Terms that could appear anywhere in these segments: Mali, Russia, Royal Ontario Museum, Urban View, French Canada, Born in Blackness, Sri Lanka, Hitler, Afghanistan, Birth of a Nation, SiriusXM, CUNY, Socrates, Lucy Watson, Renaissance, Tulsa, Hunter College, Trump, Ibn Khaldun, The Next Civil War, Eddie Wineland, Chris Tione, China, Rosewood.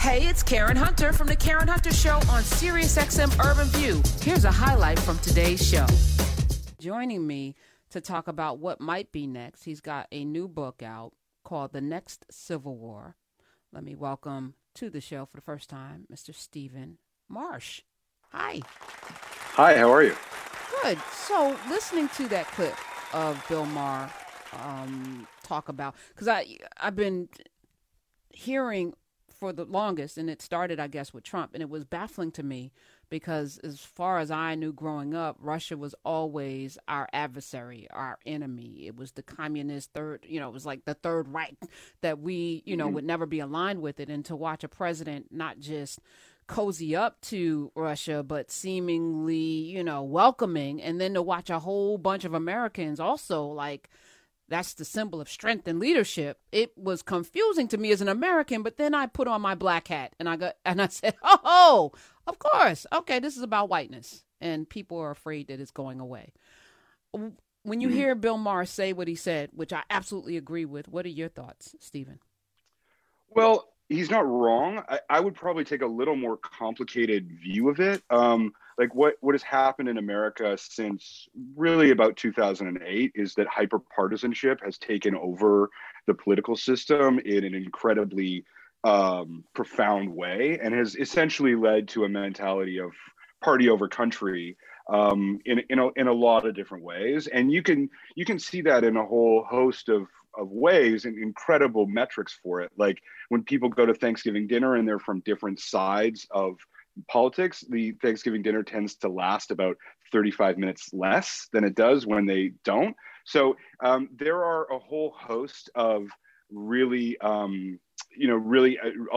Hey, it's Karen Hunter from The Karen Hunter Show on SiriusXM Urban View. Here's a highlight from today's show. Joining me to talk about what might be next, he's got a new book out called The Next Civil War. Let me welcome to the show for the first time, Mr. Stephen Marche. Hi. Hi, how are you? Good. So listening to that clip of Bill Maher talk about, because I've been hearing for the longest, and it started, I guess, with Trump, and it was baffling to me because as far as I knew growing up, Russia was always our adversary, our enemy. It was the communist third, it was like the Third Reich that we, would never be aligned with it. And to watch a president not just cozy up to Russia, but seemingly, welcoming, and then to watch a whole bunch of Americans also like, that's the symbol of strength and leadership. It was confusing to me as an American, but then I put on my black hat and I said, oh, of course. Okay, this is about whiteness, and people are afraid that it's going away. When you hear Bill Maher say what he said, which I absolutely agree with, what are your thoughts, Stephen? Well, he's not wrong. I would probably take a little more complicated view of it. Like what has happened in America since really about 2008 is that hyperpartisanship has taken over the political system in an incredibly profound way, and has essentially led to a mentality of party over country in a lot of different ways. And you can see that in a whole host of ways and incredible metrics for it. Like when people go to Thanksgiving dinner and they're from different sides of politics, the Thanksgiving dinner tends to last about 35 minutes less than it does when they don't. So there are a whole host of really a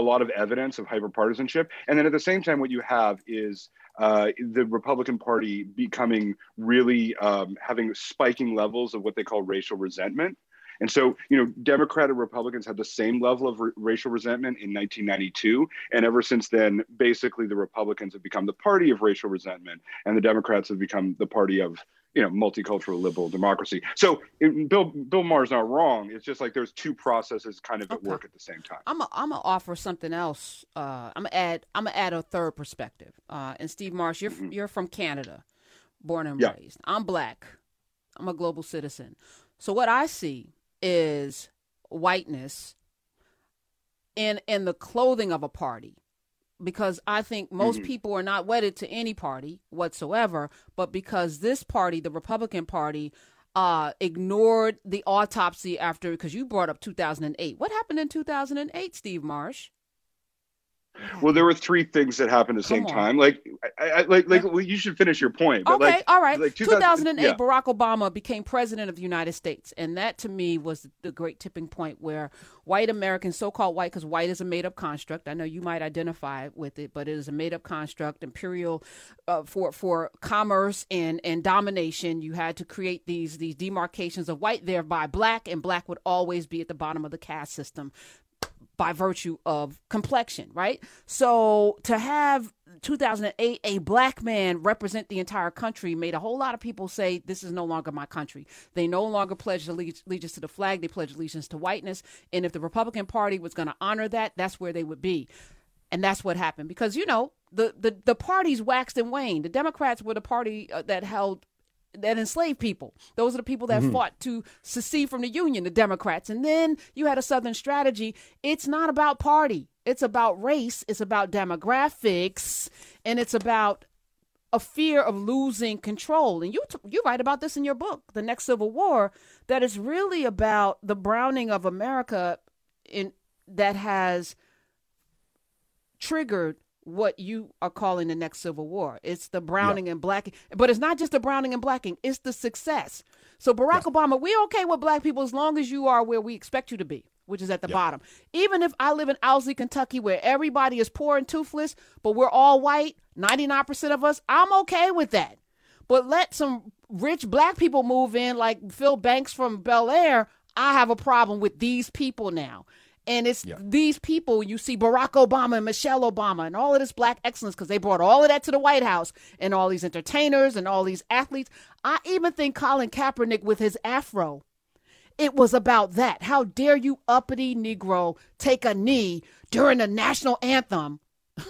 lot of evidence of hyperpartisanship. And then at the same time, what you have is the Republican Party becoming really having spiking levels of what they call racial resentment. And so, Democrat and Republicans had the same level of racial resentment in 1992. And ever since then, basically, the Republicans have become the party of racial resentment, and the Democrats have become the party of, multicultural liberal democracy. So Bill Maher's not wrong. It's just like there's two processes kind of at work at the same time. I'm gonna offer something else. I'm gonna add a third perspective. And Steve Marche, you're from Canada, born and raised. I'm black. I'm a global citizen. So what I see is whiteness in the clothing of a party, because I think most people are not wedded to any party whatsoever, but because this party, the Republican Party, ignored the autopsy after, because you brought up 2008. What happened in 2008, Steve Marche? Well, there were three things that happened at the same time. Well, you should finish your point. But okay, all right. Like 2008, Barack Obama became president of the United States. And that, to me, was the great tipping point where white Americans, so-called white, because white is a made-up construct. I know you might identify with it, but it is a made-up construct, imperial for commerce and domination. You had to create these demarcations of white, thereby black, and black would always be at the bottom of the caste system by virtue of complexion, right? So to have 2008, a black man represent the entire country made a whole lot of people say, this is no longer my country. They no longer pledged allegiance to the flag. They pledged allegiance to whiteness. And if the Republican Party was going to honor that, that's where they would be. And that's what happened because, the parties waxed and waned. The Democrats were the party that enslaved people. Those are the people that fought to secede from the Union, the Democrats. And then you had a Southern strategy. It's not about party. It's about race. It's about demographics. And it's about a fear of losing control. And you write about this in your book, The Next Civil War, that it's really about the browning of America that has triggered what you are calling the next civil war. It's the browning and blacking, but it's not just the browning and blacking, it's the success. So Barack Obama, we're okay with black people as long as you are where we expect you to be, which is at the bottom. Even if I live in Owsley, Kentucky, where everybody is poor and toothless, but we're all white, 99% of us, I'm okay with that. But let some rich black people move in like Phil Banks from Bel Air, I have a problem with these people now. And it's these people, you see Barack Obama and Michelle Obama and all of this black excellence, because they brought all of that to the White House, and all these entertainers and all these athletes. I even think Colin Kaepernick with his afro It was about that. How dare you, uppity Negro, take a knee during the national anthem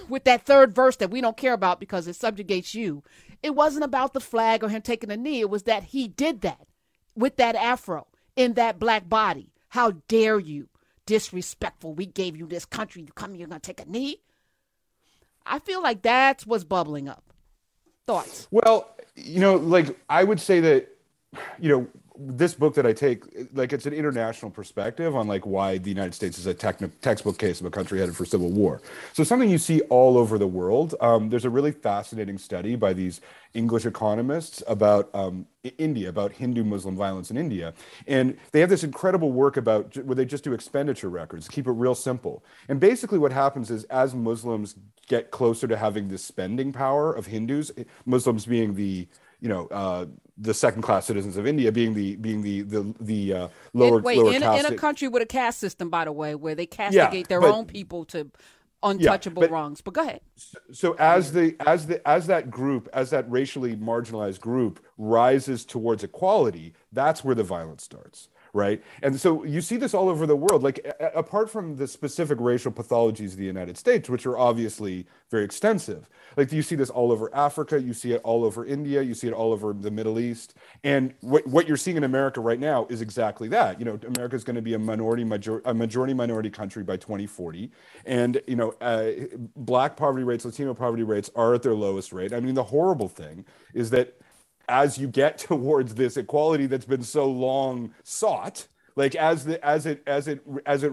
with that third verse that we don't care about because it subjugates you. It wasn't about the flag or him taking a knee. It was that he did that with that afro in that black body. How dare you? Disrespectful. We gave you this country. You come here, you're going to take a knee. I feel like that's what's bubbling up. Thoughts? Well, you know, like I would say that, you know, this book that I take, like it's an international perspective on like why the United States is a textbook case of a country headed for civil war. So something you see all over the world. There's a really fascinating study by these English economists about India, about Hindu-Muslim violence in India. And they have this incredible work about where they just do expenditure records, keep it real simple. And basically what happens is as Muslims get closer to having this spending power of Hindus, Muslims being the, you know, the second-class citizens of India, being the lower caste. In a country with a caste system, by the way, where they castigate own people to untouchable wrongs. But go ahead. So as that racially marginalized group rises towards equality, that's where the violence starts. Right. And so you see this all over the world, like apart from the specific racial pathologies of the United States, which are obviously very extensive, like you see this all over Africa, you see it all over India, you see it all over the Middle East. And what you're seeing in America right now is exactly that. You know, America is going to be a majority minority country by 2040. And, you know, black poverty rates, Latino poverty rates are at their lowest rate. I mean, the horrible thing is that as you get towards this equality that's been so long sought, like as it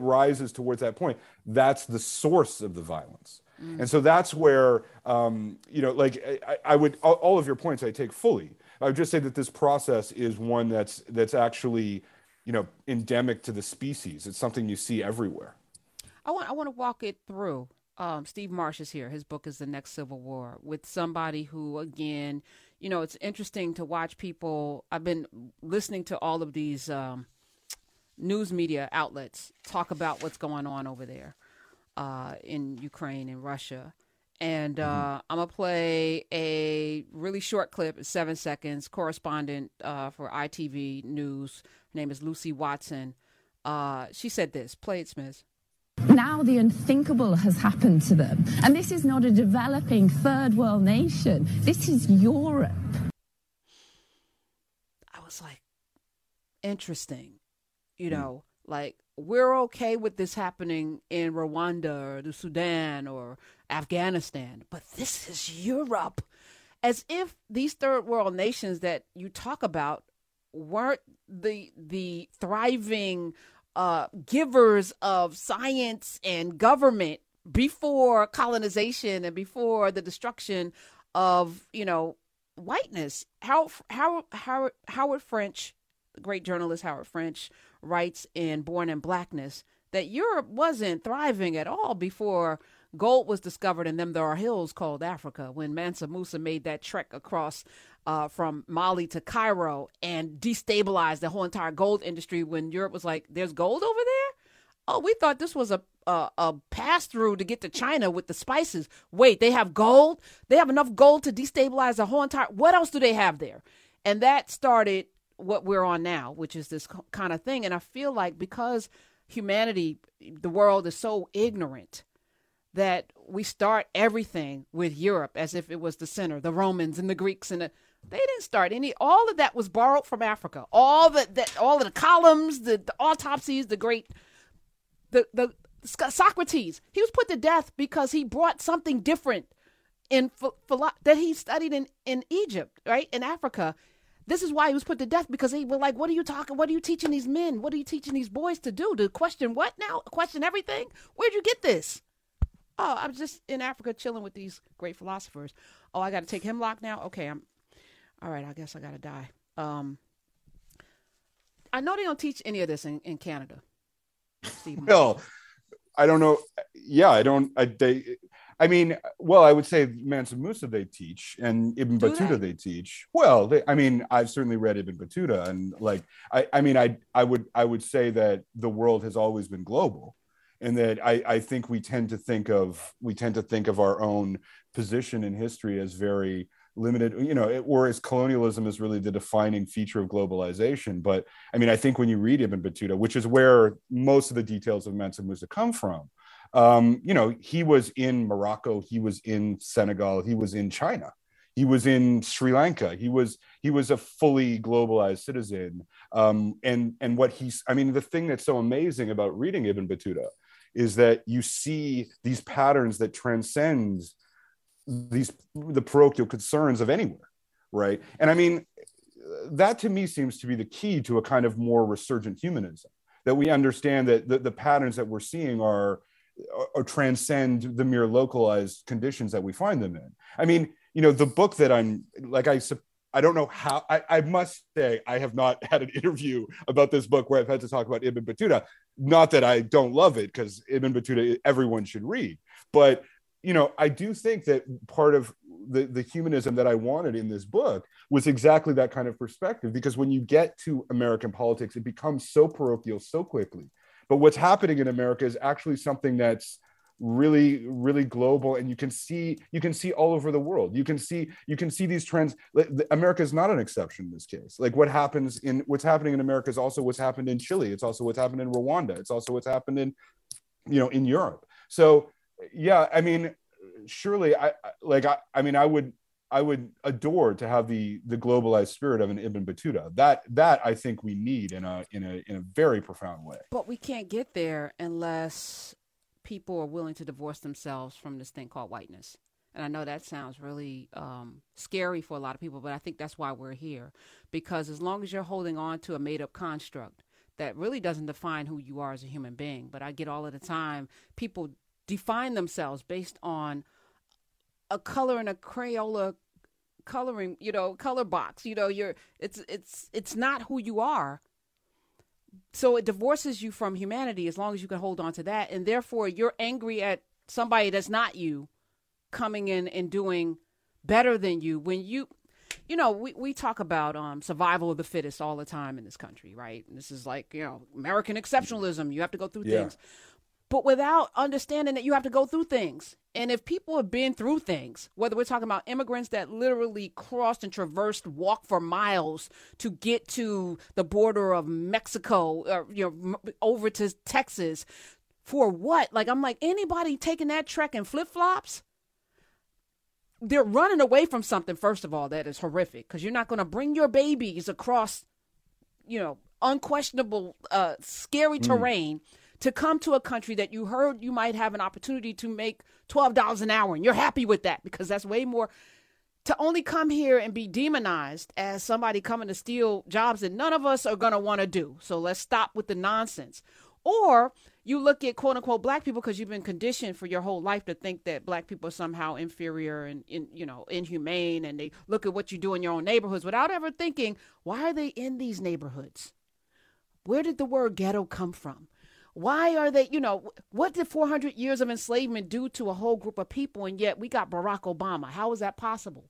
rises towards that point, that's the source of the violence. Mm. And so that's where, you know, like I would, all of your points I take fully. I would just say that this process is one that's actually, you know, endemic to the species. It's something you see everywhere. I want to walk it through. Stephen Marche is here. His book is The Next Civil War, with somebody who, again, you know, it's interesting to watch people. I've been listening to all of these news media outlets talk about what's going on over there in Ukraine and Russia. And I'm going to play a really short clip, 7 seconds, correspondent for ITV News. Her name is Lucy Watson. She said this. Play it, Smith. Now the unthinkable has happened to them. And this is not a developing third world nation. This is Europe. I was like, interesting. You know, like we're okay with this happening in Rwanda or the Sudan or Afghanistan, but this is Europe. As if these third world nations that you talk about weren't the thriving givers of science and government before colonization and before the destruction of, you know, whiteness. Howard French, the great journalist Howard French, writes in Born in Blackness that Europe wasn't thriving at all before gold was discovered in them. There are hills called Africa. When Mansa Musa made that trek across from Mali to Cairo and destabilized the whole entire gold industry, when Europe was like, there's gold over there? Oh, we thought this was a pass through to get to China with the spices. Wait, they have gold? They have enough gold to destabilize the whole entire. What else do they have there? And that started what we're on now, which is this kind of thing. And I feel like because humanity, the world is so ignorant, that we start everything with Europe as if it was the center, the Romans and the Greeks. And they didn't start any. All of that was borrowed from Africa. All of the columns, the autopsies, the Socrates, he was put to death because he brought something different that he studied in Egypt, right? In Africa. This is why he was put to death, because they were like, what are you talking? What are you teaching these men? What are you teaching these boys to do? To question what now? Question everything? Where'd you get this? Oh, I'm just in Africa chilling with these great philosophers. Oh, I got to take hemlock now? Okay, I'm all right. I guess I got to die. I know they don't teach any of this in Canada. Well, I don't know. Yeah, I don't. I would say Mansa Musa they teach, and Ibn Battuta they teach. Well, I've certainly read Ibn Battuta, and like, I would say that the world has always been global. And that I think we tend to think of our own position in history as very limited, you know, or as colonialism is really the defining feature of globalization. But I mean, I think when you read Ibn Battuta, which is where most of the details of Mansa Musa come from, you know, he was in Morocco, he was in Senegal, he was in China, he was in Sri Lanka, he was a fully globalized citizen. And what he's, I mean, the thing that's so amazing about reading Ibn Battuta is that you see these patterns that transcend the parochial concerns of anywhere, right? And I mean, that to me seems to be the key to a kind of more resurgent humanism, that we understand that the patterns that we're seeing are transcend the mere localized conditions that we find them in. I mean, you know, the book that I'm, like, I don't know how, I must say, I have not had an interview about this book where I've had to talk about Ibn Battuta. Not that I don't love it, because Ibn Battuta, everyone should read. But, you know, I do think that part of the humanism that I wanted in this book was exactly that kind of perspective, because when you get to American politics, it becomes so parochial so quickly. But what's happening in America is actually something that's really, really global, and you can see all over the world. You can see these trends. America is not an exception in this case. Like, what's happening in America is also what's happened in Chile. It's also what's happened in Rwanda. It's also what's happened in, you know, in Europe. So yeah, I mean, surely I would adore to have the globalized spirit of an Ibn Battuta. That I think we need in a very profound way. But we can't get there unless people are willing to divorce themselves from this thing called whiteness. And I know that sounds really scary for a lot of people, but I think that's why we're here. Because as long as you're holding on to a made-up construct that really doesn't define who you are as a human being, but I get all of the time people define themselves based on a color in a Crayola coloring, you know, color box. You know, it's not who you are. So it divorces you from humanity as long as you can hold on to that. And therefore, you're angry at somebody that's not you coming in and doing better than you. When you know, we talk about survival of the fittest all the time in this country, right? And this is like, you know, American exceptionalism. You have to go through things. But without understanding that you have to go through things. And if people have been through things, whether we're talking about immigrants that literally crossed and traversed, walked for miles to get to the border of Mexico, or, you know, over to Texas, for what? Like, I'm like, anybody taking that trek in flip-flops? They're running away from something, first of all, that is horrific, because you're not going to bring your babies across, you know, unquestionable, scary terrain to come to a country that you heard you might have an opportunity to make $12 an hour, and you're happy with that because that's way more. To only come here and be demonized as somebody coming to steal jobs that none of us are going to want to do. So let's stop with the nonsense. Or you look at, quote unquote, black people, because you've been conditioned for your whole life to think that black people are somehow inferior and you know, inhumane. And they look at what you do in your own neighborhoods without ever thinking, why are they in these neighborhoods? Where did the word ghetto come from? Why are they, you know, what did 400 years of enslavement do to a whole group of people? And yet we got Barack Obama. How is that possible?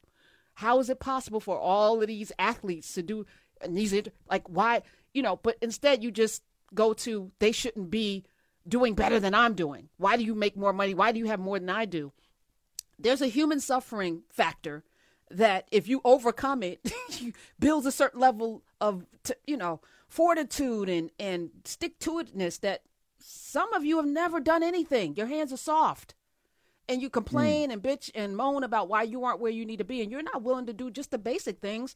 How is it possible for all of these athletes to do, and these, like, why, you know, but instead you just go to, they shouldn't be doing better than I'm doing. Why do you make more money? Why do you have more than I do? There's a human suffering factor that if you overcome it, you builds a certain level of, you know, fortitude and stick-to-it-ness that some of you have never done anything. Your hands are soft and you complain and bitch and moan about why you aren't where you need to be. And you're not willing to do just the basic things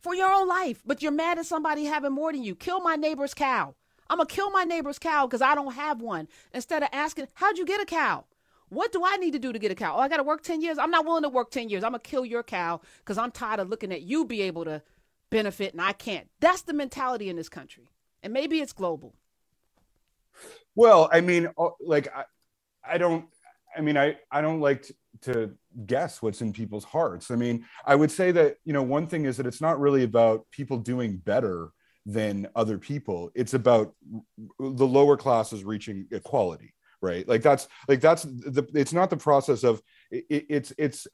for your own life, but you're mad at somebody having more than you. Kill my neighbor's cow. I'm going to kill my neighbor's cow because I don't have one. Instead of asking, how'd you get a cow? What do I need to do to get a cow? Oh, I got to work 10 years. I'm not willing to work 10 years. I'm going to kill your cow because I'm tired of looking at you be able to benefit and I can't. That's the mentality in this country. And maybe it's global. Well, I mean, like, I don't like to guess what's in people's hearts. I mean, I would say that, you know, one thing is that it's not really about people doing better than other people. It's about the lower classes reaching equality, right? Like it's not the process of, it's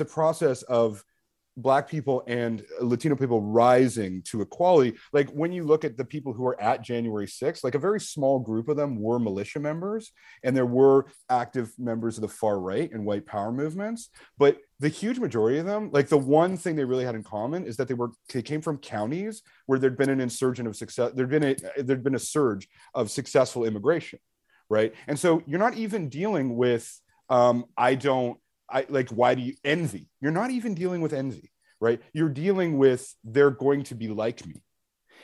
a process of Black people and Latino people rising to equality. Like when you look at the people who were at January 6th, like a very small group of them were militia members, and there were active members of the far right and white power movements. But the huge majority of them, like the one thing they really had in common is that they came from counties where there'd been an insurgent of success. There'd been a surge of successful immigration, right? And so you're not even dealing with why do you envy? You're not even dealing with envy, right? You're dealing with, they're going to be like me.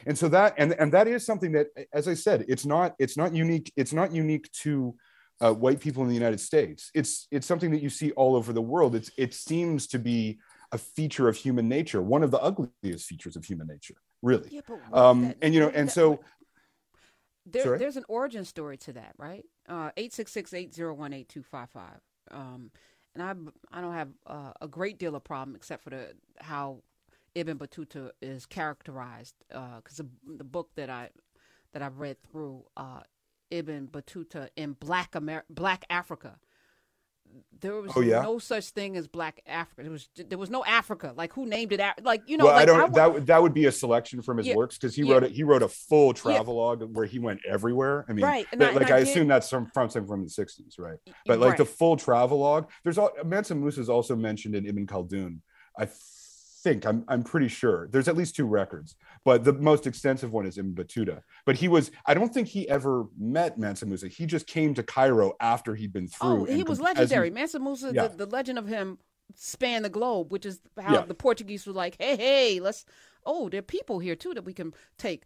And so that, and that is something that, as I said, it's not unique to white people in the United States. It's something that you see all over the world. It seems to be a feature of human nature, one of the ugliest features of human nature, really. Yeah, but there's an origin story to that, right? 866-801-8255. And I don't have a great deal of problem except for how Ibn Battuta is characterized, because the book that I've read through, Ibn Battuta in Black Africa, there was no such thing as Black Africa. There was no Africa. Like, who named it? That would be a selection from his works, because he wrote a full travelogue where he went everywhere. I mean, right. I assume that's from the 60s, right? But like the full travelogue, Mansa Musa is also mentioned in Ibn Khaldun. I'm pretty sure there's at least two records, but the most extensive one is Ibn Battuta. But I don't think he ever met Mansa Musa. He just came to Cairo after he'd been through. Oh, he was legendary. Mansa Musa, the legend of him spanned the globe, which is how the Portuguese were like, hey, there are people here too that we can take.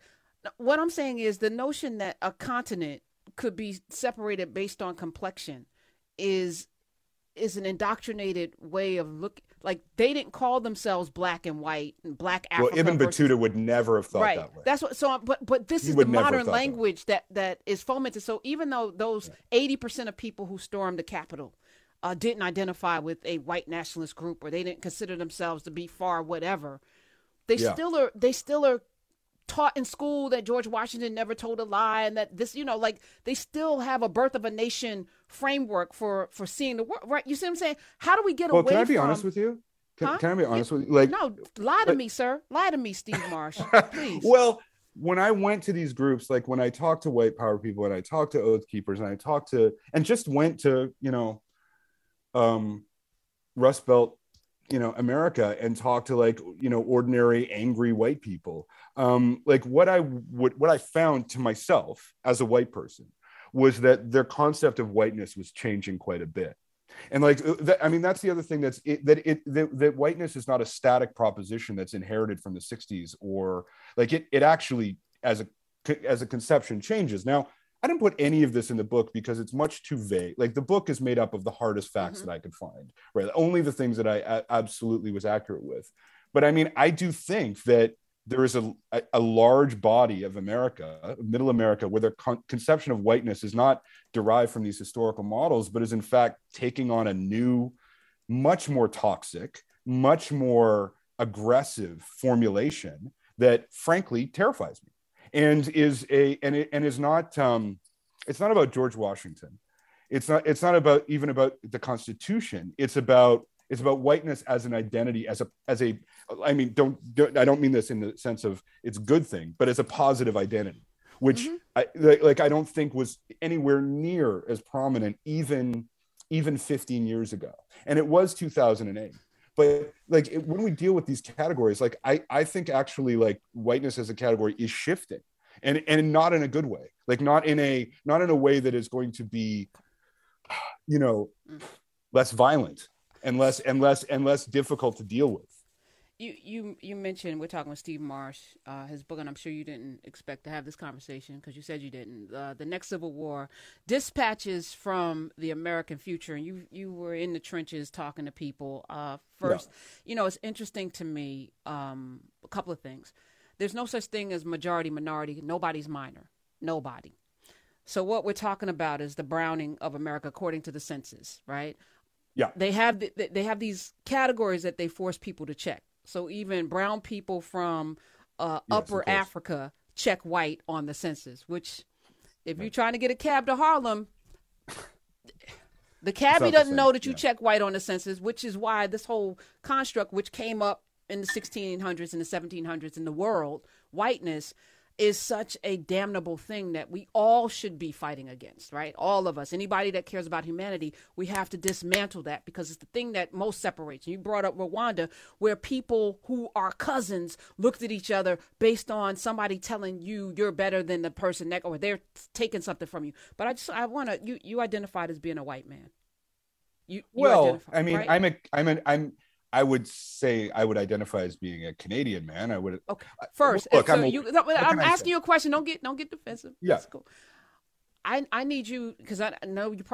What I'm saying is the notion that a continent could be separated based on complexion is an indoctrinated way of looking. Like, they didn't call themselves black and white and Black Africa. Well, Ibn Battuta would never have thought that way. That's what. So, but this is the modern language that is fomented. So even though those 80% of people who stormed the Capitol didn't identify with a white nationalist group, or they didn't consider themselves to be far whatever, they still are taught in school that George Washington never told a lie, and that this, they still have a birth of a nation framework for seeing the world, right? You see what I'm saying? How do we get away from... Well, can I be honest with you? Can I be honest with you? No, lie to me, sir. Lie to me, Steve Marche, please. Well, when I went to these groups, like when I talked to white power people, and I talked to Oath Keepers, and I talked to, and just went to, Rust Belt, America, and talk to ordinary angry white people. What I found to myself as a white person was that their concept of whiteness was changing quite a bit. And that's the other thing that whiteness is not a static proposition that's inherited from the 60s, or it actually as a conception changes. Now, I didn't put any of this in the book because it's much too vague. Like, the book is made up of the hardest facts that I could find, right? Only the things that I absolutely was accurate with. But I mean, I do think that there is a large body of America, middle America, where their conception of whiteness is not derived from these historical models, but is in fact taking on a new, much more toxic, much more aggressive formulation that frankly terrifies me. And it's not about George Washington. It's not about even about the Constitution. It's about whiteness as an identity, as a I don't mean this in the sense of it's a good thing, but as a positive identity, which I don't think was anywhere near as prominent even 15 years ago. And it was 2008. But when we deal with these categories, I think actually whiteness as a category is shifting, and not in a good way, not in a way that is going to be, less violent and less difficult to deal with. You mentioned, we're talking with Steve Marche, his book, and I'm sure you didn't expect to have this conversation because you said you didn't. The Next Civil War, Dispatches from the American Future, and you were in the trenches talking to people. First, it's interesting to me, a couple of things. There's no such thing as majority minority. Nobody's minor. Nobody. So what we're talking about is the browning of America according to the census, right? Yeah. They have these categories that they force people to check. So even brown people from Upper Africa check white on the census, which if you're trying to get a cab to Harlem, the cabbie doesn't know that you check white on the census, which is why this whole construct, which came up in the 1600s and the 1700s in the world, whiteness is such a damnable thing that we all should be fighting against, right? All of us, anybody that cares about humanity, we have to dismantle that because it's the thing that most separates. You brought up Rwanda, where people who are cousins looked at each other based on somebody telling you you're better than the person next, or they're taking something from you. But you identified as being a white man. Right? I would identify as being a Canadian man. I would. Okay. First, look, I'm asking you a question. Don't get defensive. Yeah. That's cool. I need you, because I know you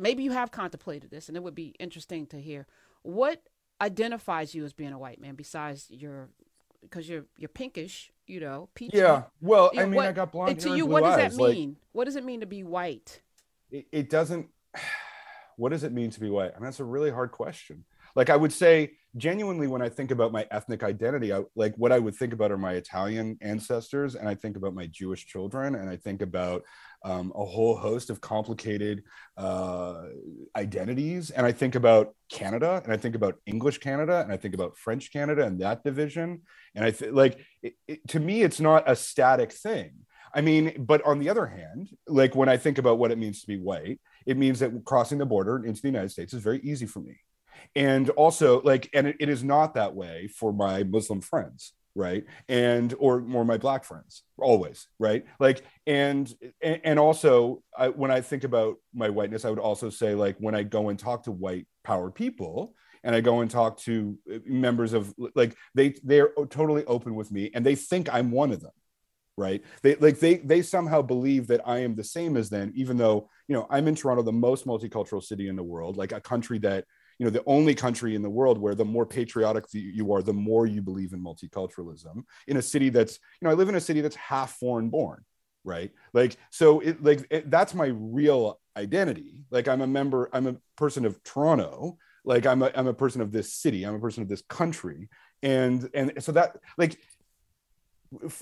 maybe you have contemplated this, and it would be interesting to hear what identifies you as being a white man besides because you're pinkish, peachy. Yeah. Well, I got blonde hair. To you, what does that mean? What does it mean to be white? It doesn't. What does it mean to be white? That's a really hard question. Like, I would say genuinely, when I think about my ethnic identity, what I would think about are my Italian ancestors, and I think about my Jewish children, and I think about a whole host of complicated identities, and I think about Canada, and I think about English Canada, and I think about French Canada and that division, and I to me, it's not a static thing. But on the other hand, when I think about what it means to be white, it means that crossing the border into the United States is very easy for me. And also it is not that way for my Muslim friends, right? And or my Black friends, always, right? And also, when I think about my whiteness, I would also say, when I go and talk to white power people, and I go and talk to members of they're totally open with me, and they think I'm one of them, right? They somehow believe that I am the same as them, even though I'm in Toronto, the most multicultural city in the world, a country that. The only country in the world where the more patriotic you are, the more you believe in multiculturalism, in a city that's, I live in a city that's half foreign born, right? That's my real identity. I'm a person of Toronto. I'm a person of this city. I'm a person of this country. And so that,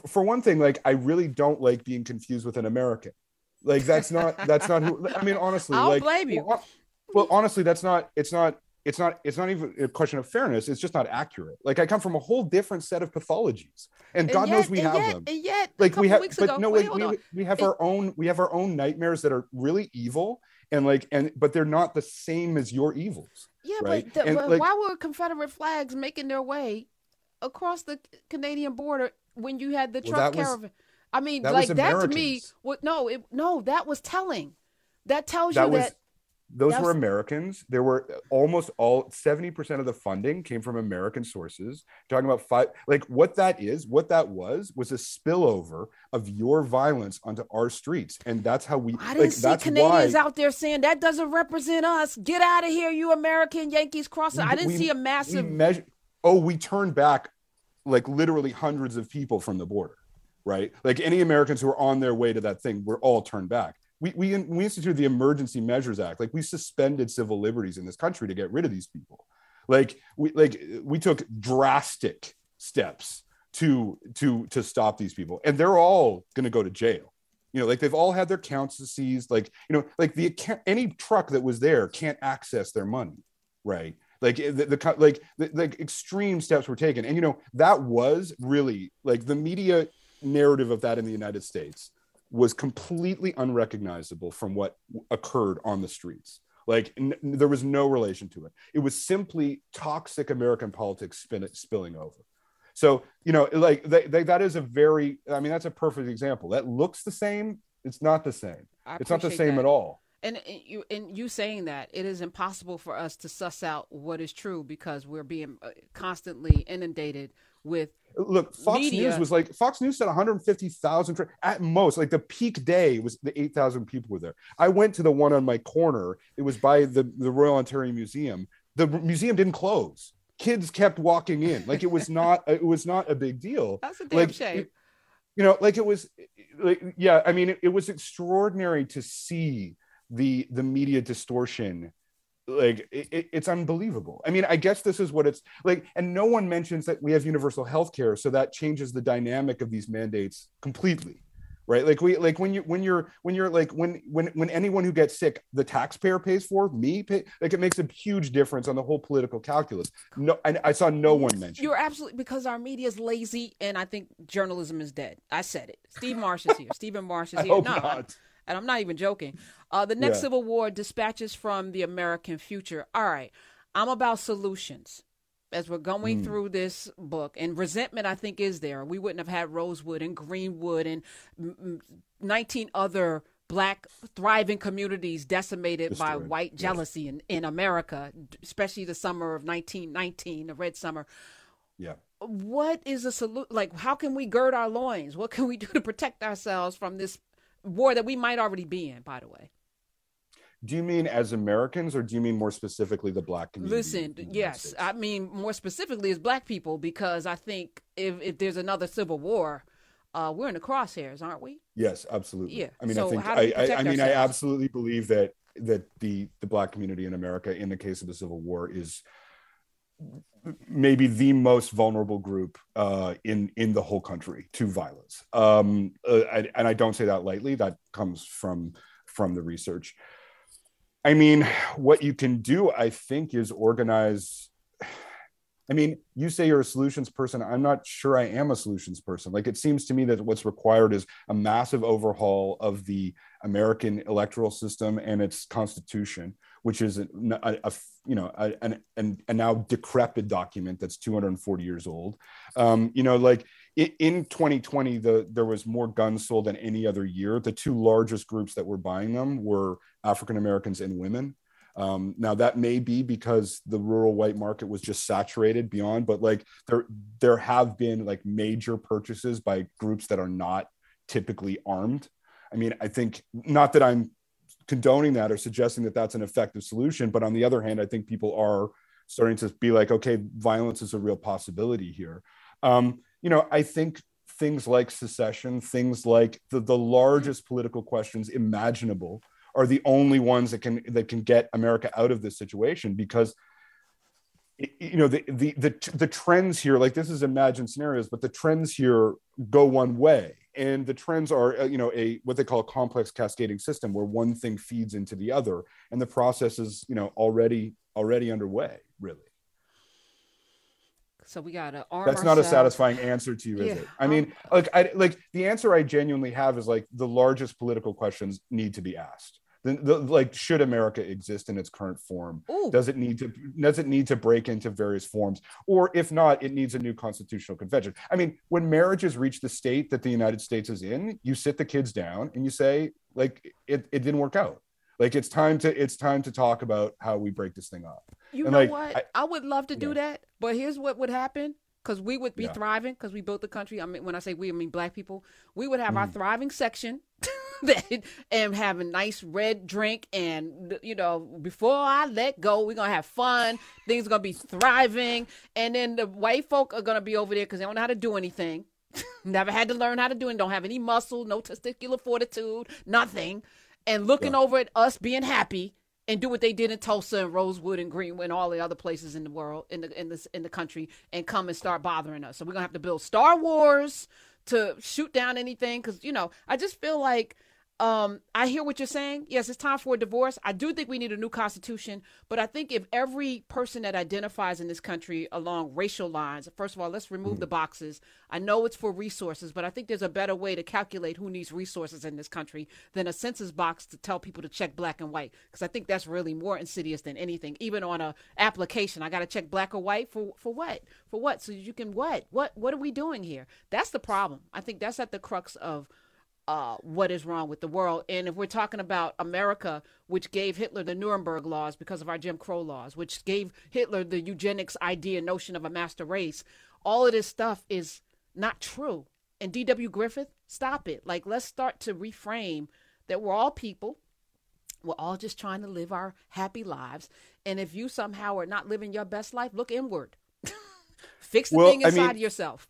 for one thing, I really don't like being confused with an American. That's not who, honestly. I don't blame you. Well, honestly, it's not even a question of fairness. It's just not accurate. I come from a whole different set of pathologies, and God knows we have them. And yet, we have our own nightmares that are really evil, but they're not the same as your evils. Yeah, right? But why were Confederate flags making their way across the Canadian border when you had the Trump caravan? That to me, that was telling. That tells you that. Those were Americans. There were almost all 70% of the funding came from American sources. Talking about what that was a spillover of your violence onto our streets. And that's how we. I didn't see Canadians out there saying that doesn't represent us. Get out of here, you American Yankees crosser. I didn't see a massive. We turned back literally hundreds of people from the border, right? Any Americans who were on their way to that thing were all turned back. We instituted the Emergency Measures Act. We suspended civil liberties in this country to get rid of these people. We took drastic steps to stop these people, and they're all going to go to jail. They've all had their accounts seized. Any truck that was there can't access their money, right? Extreme steps were taken, and that was really the media narrative of that in the United States was completely unrecognizable from what occurred on the streets. There was no relation to it. It was simply toxic American politics spilling over. So, that is a very, that's a perfect example. That looks the same. It's not the same. It's not the same at all. And you saying that, it is impossible for us to suss out what is true because we're being constantly inundated with Fox media. News was Fox News said 150,000 at most. The peak day was the 8,000 people were there. I went to the one on my corner. It was by the Royal Ontario Museum. The museum didn't close. Kids kept walking in. It was not a big deal. That's a damn shame. It was extraordinary to see the media distortion. It's unbelievable. I guess this is what it's like. And no one mentions that we have universal health care. So that changes the dynamic of these mandates completely. right? Like we, like when anyone who gets sick, the taxpayer pays for, like it makes a huge difference on the whole political calculus. No, and I saw no one mention. You're absolutely, because our media is lazy, and I think journalism is dead. I said it. Steve Marche is here. Stephen Marche is here. And I'm not even joking. The next Civil War dispatches from the American future. All right, I'm about solutions. As we're going through this book, and resentment, I think, is there. We wouldn't have had Rosewood and Greenwood and 19 other Black thriving communities decimated by white jealousy in America, especially the summer of 1919, the Red Summer. Yeah. What is a solution? Like, how can we gird our loins? What can we do to protect ourselves from this war that we might already be in, by the way? Do you mean as Americans, or do you mean more specifically the Black community? Listen, yes, I mean more specifically as Black people, because I think if there's another civil war, we're in the crosshairs, aren't we? Yes, absolutely. Yeah. I mean, so I think I mean, I absolutely believe that the Black community in America, in the case of the Civil War, is maybe the most vulnerable group in the whole country to violence. And I don't say that lightly. That comes from the research. I mean, what you can do, I think, is organize. I mean, you say you're a solutions person. I'm not sure I am a solutions person. Like, it seems to me that what's required is a massive overhaul of the American electoral system and its constitution, which is a now decrepit document that's 240 years old. In 2020, there was more guns sold than any other year. The two largest groups that were buying them were African Americans and women. Now that may be because the rural white market was just saturated beyond, but like there have been like major purchases by groups that are not typically armed. I mean, I think, not that I'm condoning that or suggesting that that's an effective solution, but on the other hand, I think people are starting to be like, okay, violence is a real possibility here. I think things like secession, things like the largest political questions imaginable are the only ones that can get America out of this situation, because the trends here, like, this is imagined scenarios, but the trends here go one way, and the trends are what they call a complex cascading system, where one thing feeds into the other, and the process is already underway, really. So we gotta arm ourselves. That's not a satisfying answer to you, is it? I mean, the answer I genuinely have is like the largest political questions need to be asked. Should America exist in its current form? Ooh. Does it need to break into various forms? Or if not, it needs a new constitutional convention. I mean, when marriages reach the state that the United States is in, you sit the kids down and you say, like, it didn't work out. Like, it's time to talk about how we break this thing up. What? I would love to do that, but here's what would happen, because we would be thriving, because we built the country. I mean, when I say we, I mean Black people. We would have our thriving section and have a nice red drink, and, before I let go, we're going to have fun. Things are going to be thriving. And then the white folk are going to be over there because they don't know how to do anything. Never had to learn how to do it. Don't have any muscle, no testicular fortitude, nothing. And looking over at us being happy, and do what they did in Tulsa and Rosewood and Greenwood and all the other places in the world, in the country, and come and start bothering us. So we're gonna have to build Star Wars to shoot down anything, because I just feel like I hear what you're saying. Yes, it's time for a divorce. I do think we need a new constitution, but I think if every person that identifies in this country along racial lines, first of all, let's remove the boxes. I know it's for resources, but I think there's a better way to calculate who needs resources in this country than a census box to tell people to check Black and white, because I think that's really more insidious than anything. Even on a application, I got to check Black or white for what? For what? So you can what are we doing here? That's the problem. I think that's at the crux of what is wrong with the world. And if we're talking about America, which gave Hitler the Nuremberg laws because of our Jim Crow laws, which gave Hitler the eugenics idea, notion of a master race, all of this stuff is not true. And D.W. Griffith, stop it. Like, let's start to reframe that we're all people. We're all just trying to live our happy lives. And if you somehow are not living your best life, look inward. Fix the thing inside of yourself.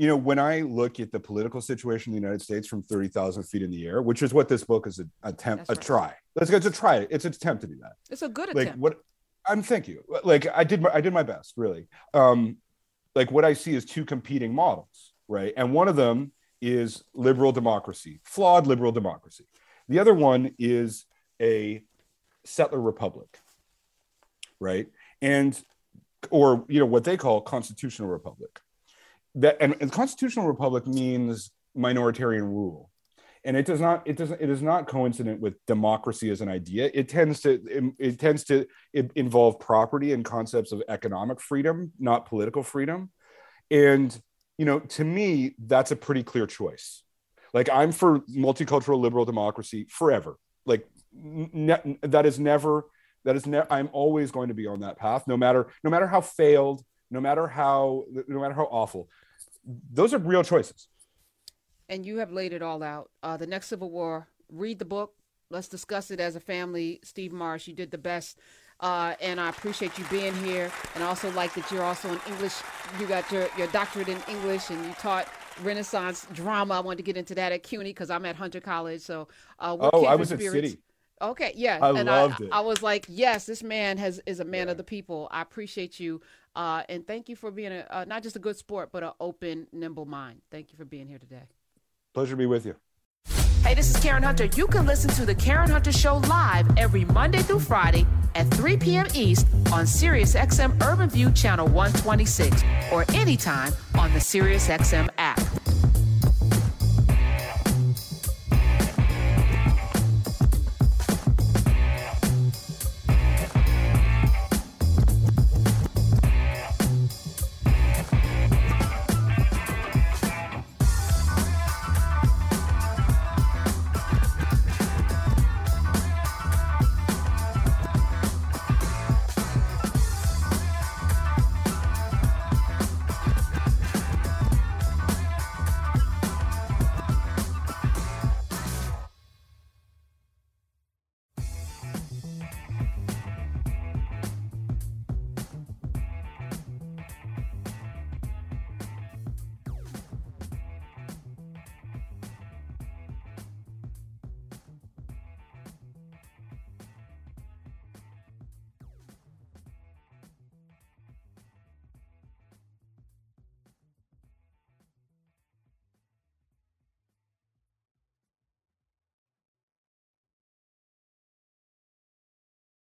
When I look at the political situation in the United States from 30,000 feet in the air, which is what this book is an attempt, a try. Let's go to try it. It's an attempt to do that. It's a good attempt. Thank you. Like, I did my best, really. What I see is two competing models, right? And one of them is liberal democracy, flawed liberal democracy. The other one is a settler republic, right? And, or, you know, what they call constitutional republic. That, and constitutional republic means minoritarian rule. And it does not, it is not coincident with democracy as an idea. It tends to involve property and concepts of economic freedom, not political freedom. And, you know, to me, that's a pretty clear choice. Like, I'm for multicultural liberal democracy forever. Like, I'm always going to be on that path, no matter how failed, no matter how awful. Those are real choices. And you have laid it all out. The Next Civil War, read the book. Let's discuss it as a family. Steve Marche, you did the best. And I appreciate you being here. And I also like that you're also in English. You got your doctorate in English, and you taught Renaissance drama. I wanted to get into that at CUNY because I'm at Hunter College. So I was at City. Okay, yeah. I loved it. I was like, yes, this man is a man of the people. I appreciate you. And thank you for being not just a good sport, but an open, nimble mind. Thank you for being here today. Pleasure to be with you. Hey, this is Karen Hunter. You can listen to The Karen Hunter Show live every Monday through Friday at 3 p.m. East on SiriusXM Urban View Channel 126 or anytime on the SiriusXM app.